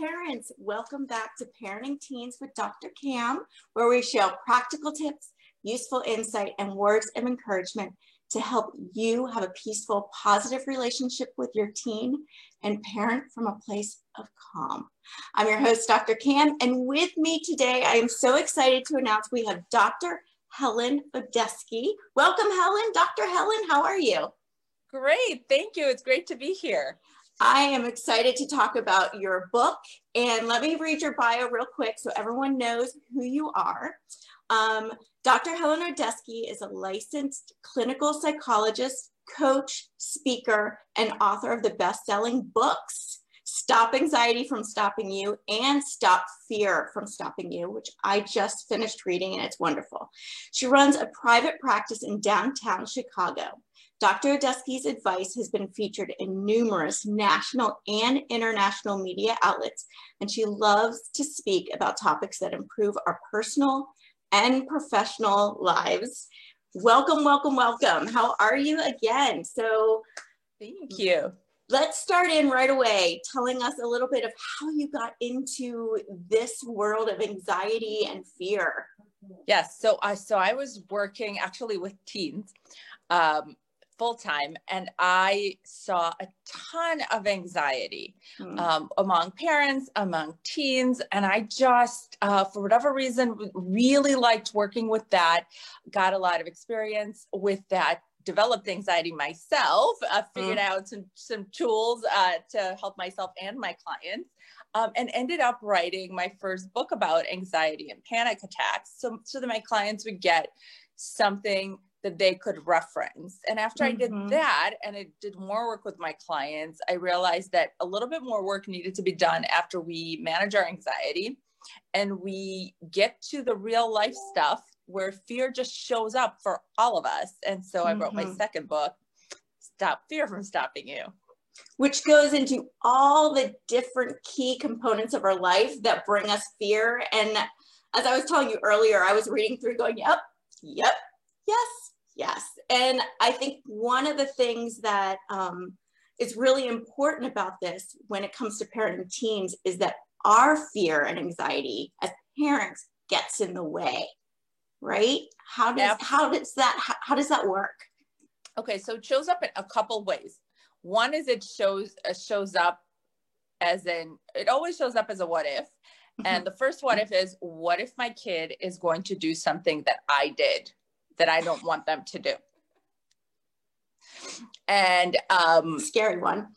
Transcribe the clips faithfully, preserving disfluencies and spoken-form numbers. Parents, welcome back to Parenting Teens with Doctor Cam, where we share practical tips, useful insight, and words of encouragement to help you have a peaceful, positive relationship with your teen and parent from a place of calm. I'm your host, Doctor Cam, and with me today, I am so excited to announce we have Doctor Helen Odessky. Welcome, Helen. Doctor Helen, how are you? Great. Thank you. It's great to be here. I am excited to talk about your book, and let me read your bio real quick so everyone knows who you are. Um, Doctor Helen Odessky is a licensed clinical psychologist, coach, speaker, and author of the best-selling books, Stop Anxiety from Stopping You and Stop Fear from Stopping You, which I just finished reading, and it's wonderful. She runs a private practice in downtown Chicago. Doctor Odessky's advice has been featured in numerous national and international media outlets, and she loves to speak about topics that improve our personal and professional lives. Welcome, welcome, welcome. How are you again? So, thank you. Let's start in right away, telling us a little bit of how you got into this world of anxiety and fear. Yes, so I, so I was working actually with teens. Um, full-time, and I saw a ton of anxiety mm. um, among parents, among teens, and I just, uh, for whatever reason, really liked working with that, got a lot of experience with that, developed anxiety myself, uh, figured mm. out some, some tools uh, to help myself and my clients, um, and ended up writing my first book about anxiety and panic attacks, so, so that my clients would get something that they could reference. And after mm-hmm. I did that, and I did more work with my clients, I realized that a little bit more work needed to be done after we manage our anxiety and we get to the real life stuff where fear just shows up for all of us. And so I wrote mm-hmm. my second book, Stop Fear from Stopping You, which goes into all the different key components of our life that bring us fear. And as I was telling you earlier, I was reading through going, yep, yep, yes. Yes. And I think one of the things that um, is really important about this when it comes to parenting teens is that our fear and anxiety as parents gets in the way, right? How does, yep. how does that, how, how does that work? Okay. So it shows up in a couple ways. One is it shows, uh, shows up as in, it always shows up as a what if. And the first what if is, what if my kid is going to do something that I did that I don't want them to do? And um, scary one.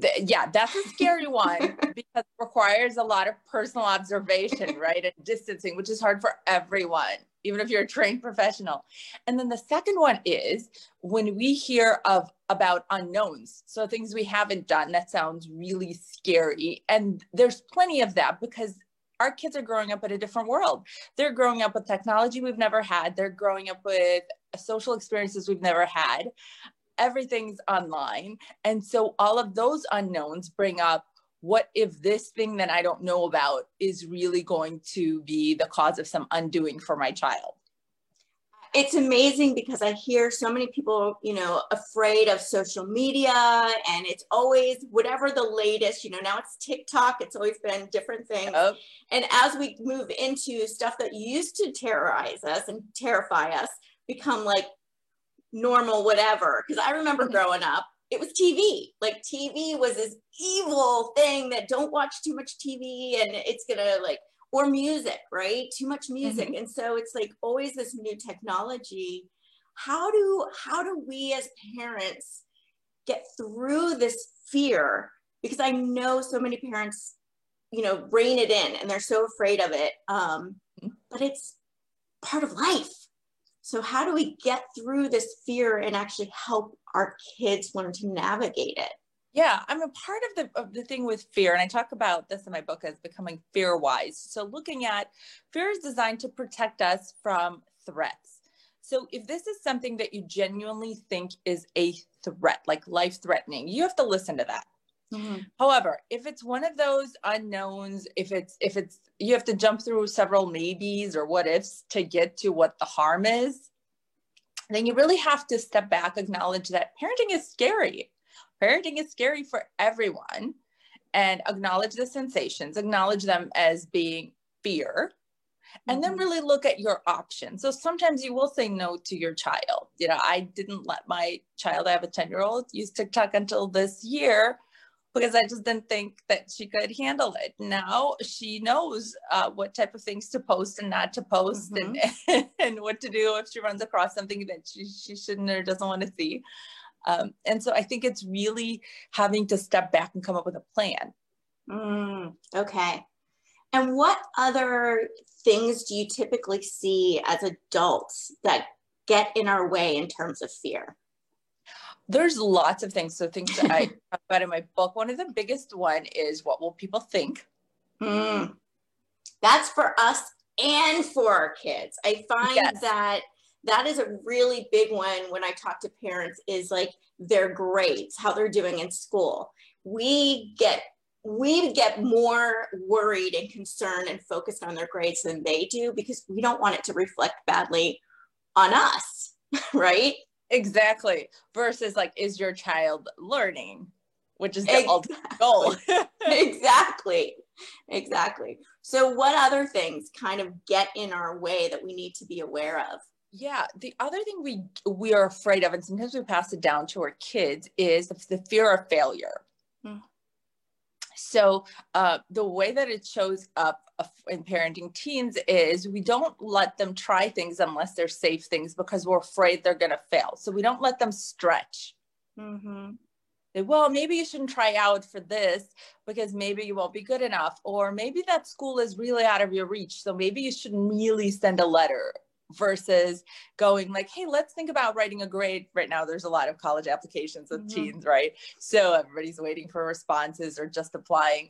Th- yeah, that's a scary one because it requires a lot of personal observation, right? And distancing, which is hard for everyone, even if you're a trained professional. And then the second one is when we hear of about unknowns, so things we haven't done, that sounds really scary. And there's plenty of that because our kids are growing up in a different world. They're growing up with technology we've never had. They're growing up with social experiences we've never had. Everything's online. And so all of those unknowns bring up, what if this thing that I don't know about is really going to be the cause of some undoing for my child? It's amazing because I hear so many people, you know, afraid of social media, and it's always whatever the latest, you know, now it's TikTok. It's always been different things. Yep. And as we move into stuff that used to terrorize us and terrify us, become like normal, whatever. Because I remember growing up, it was T V. Like T V was this evil thing that don't watch too much T V and it's going to like, or music, right? Too much music. Mm-hmm. And so it's like always this new technology. How do, how do we as parents get through this fear? Because I know so many parents, you know, rein it in and they're so afraid of it, um, but it's part of life. So how do we get through this fear and actually help our kids learn to navigate it? Yeah, I'm a part of the of the thing with fear, and I talk about this in my book as becoming fear wise. So looking at fear is designed to protect us from threats. So if this is something that you genuinely think is a threat, like life threatening, you have to listen to that. Mm-hmm. However, if it's one of those unknowns, if it's, if it's, you have to jump through several maybes or what ifs to get to what the harm is, then you really have to step back, acknowledge that parenting is scary. Parenting is scary for everyone, and acknowledge the sensations, acknowledge them as being fear, and then really look at your options. So sometimes you will say no to your child. You know, I didn't let my child, I have a ten year old, use TikTok until this year because I just didn't think that she could handle it. Now she knows uh, what type of things to post and not to post, mm-hmm. and, and what to do if she runs across something that she, she shouldn't or doesn't want to see. Um, and so I think it's really having to step back and come up with a plan. Mm, okay. And what other things do you typically see as adults that get in our way in terms of fear? There's lots of things. So things that I talk about in my book. One of the biggest one is, what will people think? Mm. That's for us and for our kids. I find yes. that that is a really big one when I talk to parents, is like their grades, how they're doing in school. We get we get more worried and concerned and focused on their grades than they do, because we don't want it to reflect badly on us, right? Exactly. Versus like, is your child learning? Which is the exactly. ultimate goal. Exactly. Exactly. So what other things kind of get in our way that we need to be aware of? Yeah. The other thing we, we are afraid of, and sometimes we pass it down to our kids, is the fear of failure. Hmm. So uh, the way that it shows up in parenting teens is we don't let them try things unless they're safe things, because we're afraid they're going to fail. So we don't let them stretch. Mm-hmm. They, well, maybe you shouldn't try out for this because maybe you won't be good enough, or maybe that school is really out of your reach. So maybe you shouldn't really send a letter, versus going like, hey, let's think about writing a grade. Right now, there's a lot of college applications with mm-hmm. teens, right? So everybody's waiting for responses or just applying.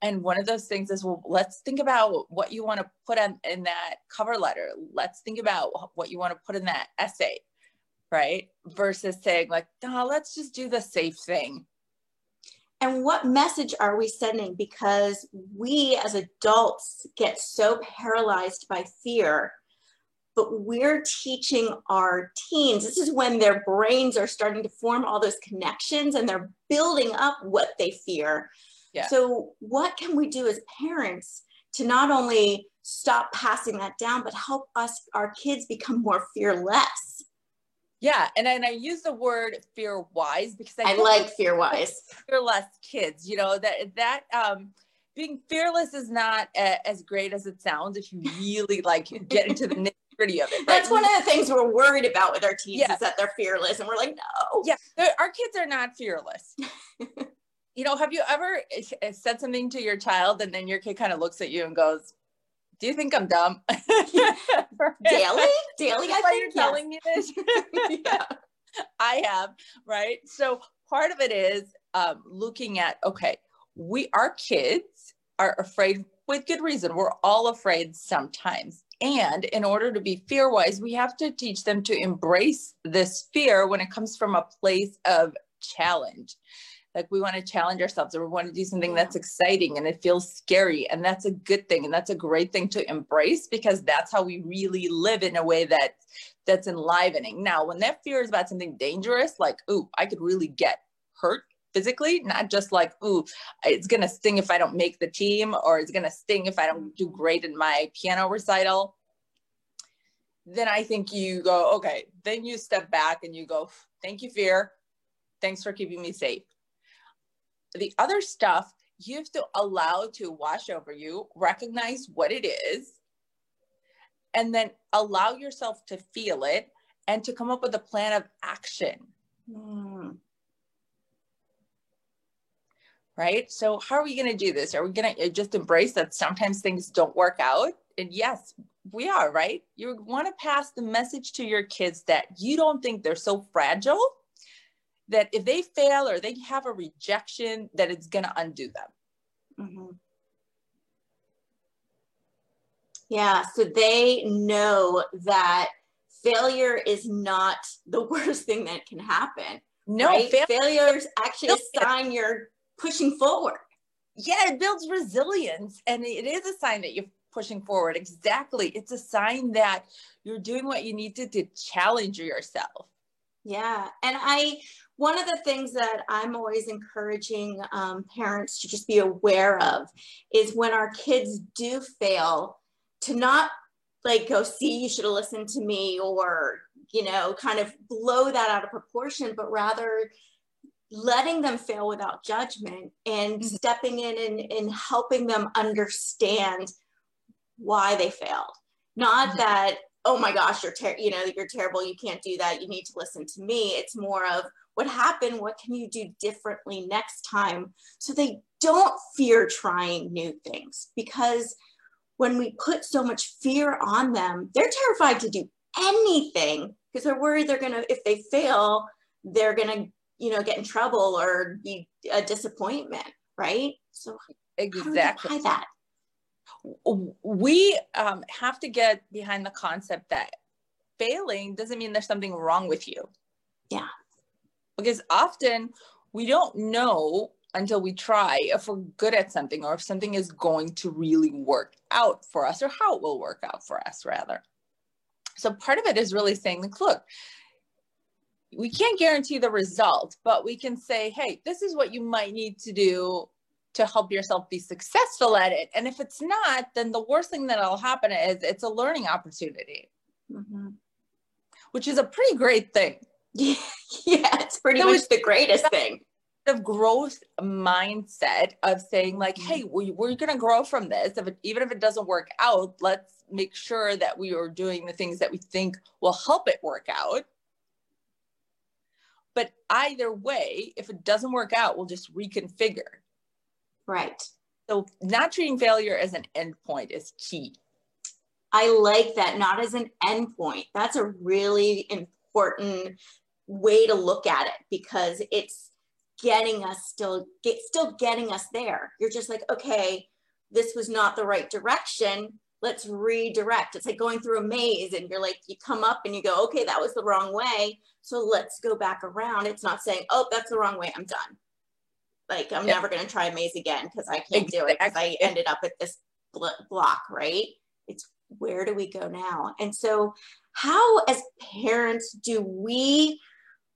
And one of those things is, well, let's think about what you want to put on, in that cover letter. Let's think about what you want to put in that essay, right? Versus saying like, no, let's just do the safe thing. And what message are we sending? Because we as adults get so paralyzed by fear, but we're teaching our teens. This is when their brains are starting to form all those connections and they're building up what they fear. Yeah. So what can we do as parents to not only stop passing that down, but help us, our kids, become more fearless? Yeah, and, and I use the word fear wise because I, I like fear wise. Fearless kids, you know, that, that um, being fearless is not a, as great as it sounds if you really like get into the of it, right? That's one of the things we're worried about with our teens, yeah. is that they're fearless, and we're like, no. Yeah, our kids are not fearless. You know, have you ever said something to your child and then your kid kind of looks at you and goes, do you think I'm dumb? Daily? Daily, I think, you're yes. telling me this? Yeah. I have, right? So part of it is um, looking at, okay, we, our kids are afraid with good reason. We're all afraid sometimes. And in order to be fear-wise, we have to teach them to embrace this fear when it comes from a place of challenge. Like, we want to challenge ourselves, or we want to do something that's exciting and it feels scary. And that's a good thing. And that's a great thing to embrace, because that's how we really live, in a way that that's enlivening. Now, when that fear is about something dangerous, like, ooh, I could really get hurt physically, not just like, ooh, it's going to sting if I don't make the team, or it's going to sting if I don't do great in my piano recital, then I think you go, okay, then you step back and you go, thank you, fear. Thanks for keeping me safe. The other stuff you have to allow to wash over you, recognize what it is, and then allow yourself to feel it and to come up with a plan of action. Mm. Right? So how are we going to do this? Are we going to just embrace that sometimes things don't work out? And yes, we are, right? You want to pass the message to your kids that you don't think they're so fragile. that if they fail or they have a rejection, that it's going to undo them. Mm-hmm. Yeah. So they know that failure is not the worst thing that can happen. No, right? fail- failure is actually a sign you're pushing forward. Yeah, it builds resilience. And it is a sign that you're pushing forward. Exactly. It's a sign that you're doing what you need to do to challenge yourself. Yeah. And I, one of the things that I'm always encouraging um, parents to just be aware of is when our kids do fail, to not like go, see, you should have listened to me, or, you know, kind of blow that out of proportion, but rather letting them fail without judgment and mm-hmm. stepping in and, and helping them understand why they failed. Not mm-hmm. that, oh my gosh, you're ter- you know, you're terrible, you can't do that, you need to listen to me. It's more of what happened, what can you do differently next time? So they don't fear trying new things, because when we put so much fear on them, they're terrified to do anything because they're worried they're going to, if they fail, they're going to, you know, get in trouble or be a disappointment, right? So exactly. How do we buy that? We um, have to get behind the concept that failing doesn't mean there's something wrong with you. Yeah. Because often we don't know until we try if we're good at something or if something is going to really work out for us, or how it will work out for us, rather. So part of it is really saying, like, look, we can't guarantee the result, but we can say, hey, this is what you might need to do to help yourself be successful at it. And if it's not, then the worst thing that'll happen is it's a learning opportunity, mm-hmm. which is a pretty great thing. Yeah, yeah, it's pretty so much it's the greatest thing. Of growth mindset of saying, like, mm-hmm. hey, we, we're going to grow from this. If it, even if it doesn't work out, let's make sure that we are doing the things that we think will help it work out. But either way, if it doesn't work out, we'll just reconfigure. Right. So not treating failure as an end point is key. I like that, not as an end point. That's a really important way to look at it, because it's getting us still, get, still getting us there. You're just like, okay, this was not the right direction. Let's redirect. It's like going through a maze and you're like, you come up and you go, okay, that was the wrong way. So let's go back around. It's not saying, oh, that's the wrong way, I'm done. Like, I'm yeah. never going to try a maze again because I can't exactly. do it because I ended up at this bl- block, right? It's where do we go now? And so how, as parents, do we,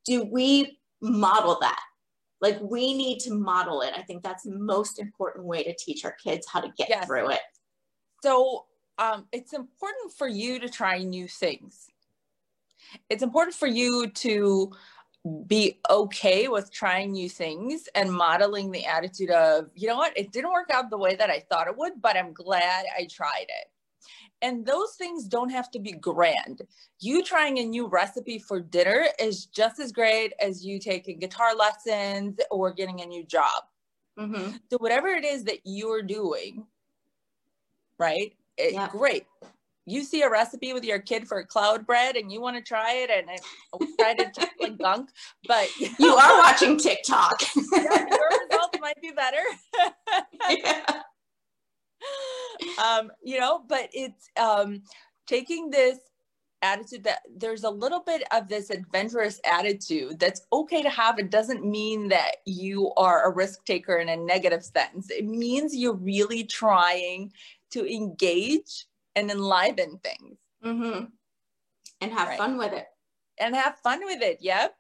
do we model that? Like, we need to model it. I think that's the most important way to teach our kids how to get yes. through it. So um, it's important for you to try new things. It's important for you to be okay with trying new things and modeling the attitude of, you know what, it didn't work out the way that I thought it would, but I'm glad I tried it. And those things don't have to be grand. You trying a new recipe for dinner is just as great as you taking guitar lessons or getting a new job. Mm-hmm. So whatever it is that you're doing, right? It, yeah. Great. You see a recipe with your kid for cloud bread and you want to try it, and it, we tried it just like gunk, but you, you know, are watching TikTok. Yeah, your results might be better. Yeah. Um, you know, but it's um, taking this attitude that there's a little bit of this adventurous attitude that's okay to have. It doesn't mean that you are a risk taker in a negative sense. It means you're really trying to engage and enliven things. Mm-hmm. And have right. fun with it. And have fun with it. Yep.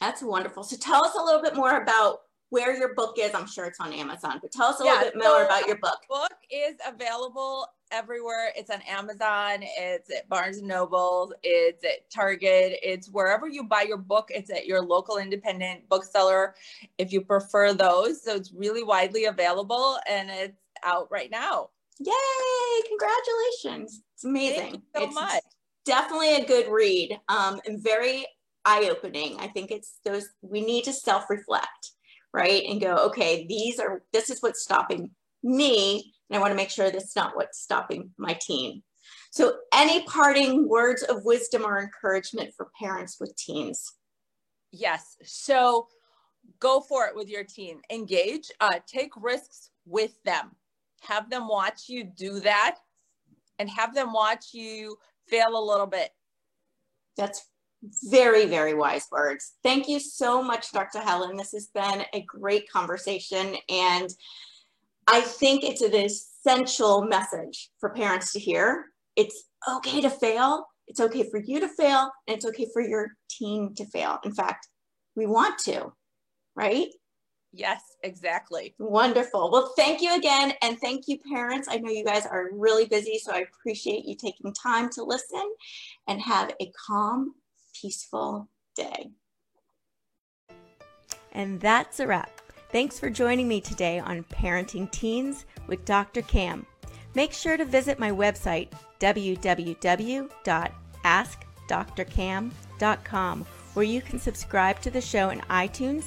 That's wonderful. So tell us a little bit more about where your book is. I'm sure it's on Amazon, but tell us a yeah, little bit more so about your book. Book is available everywhere. It's on Amazon. It's at Barnes and Noble. It's at Target. It's wherever you buy your book. It's at your local independent bookseller, if you prefer those. So it's really widely available, and it's out right now. Yay! Congratulations. It's amazing. Thank you so it's much. Definitely a good read, um, and very eye-opening. I think it's those, we need to self-reflect, right? And go, okay, these are, this is what's stopping me, and I want to make sure that's not what's stopping my teen. So any parting words of wisdom or encouragement for parents with teens? Yes. So go for it with your team. Engage, uh, take risks with them. Have them watch you do that and have them watch you fail a little bit. That's very, very wise words. Thank you so much, Doctor Helen. This has been a great conversation. And I think it's an essential message for parents to hear. It's okay to fail. It's okay for you to fail. And it's okay for your teen to fail. In fact, we want to, right? Yes, exactly. Wonderful. Well, thank you again. And thank you, parents. I know you guys are really busy, so I appreciate you taking time to listen, and have a calm, peaceful day. And that's a wrap. Thanks for joining me today on Parenting Teens with Doctor Cam. Make sure to visit my website, w w w dot ask d r cam dot com, where you can subscribe to the show in iTunes,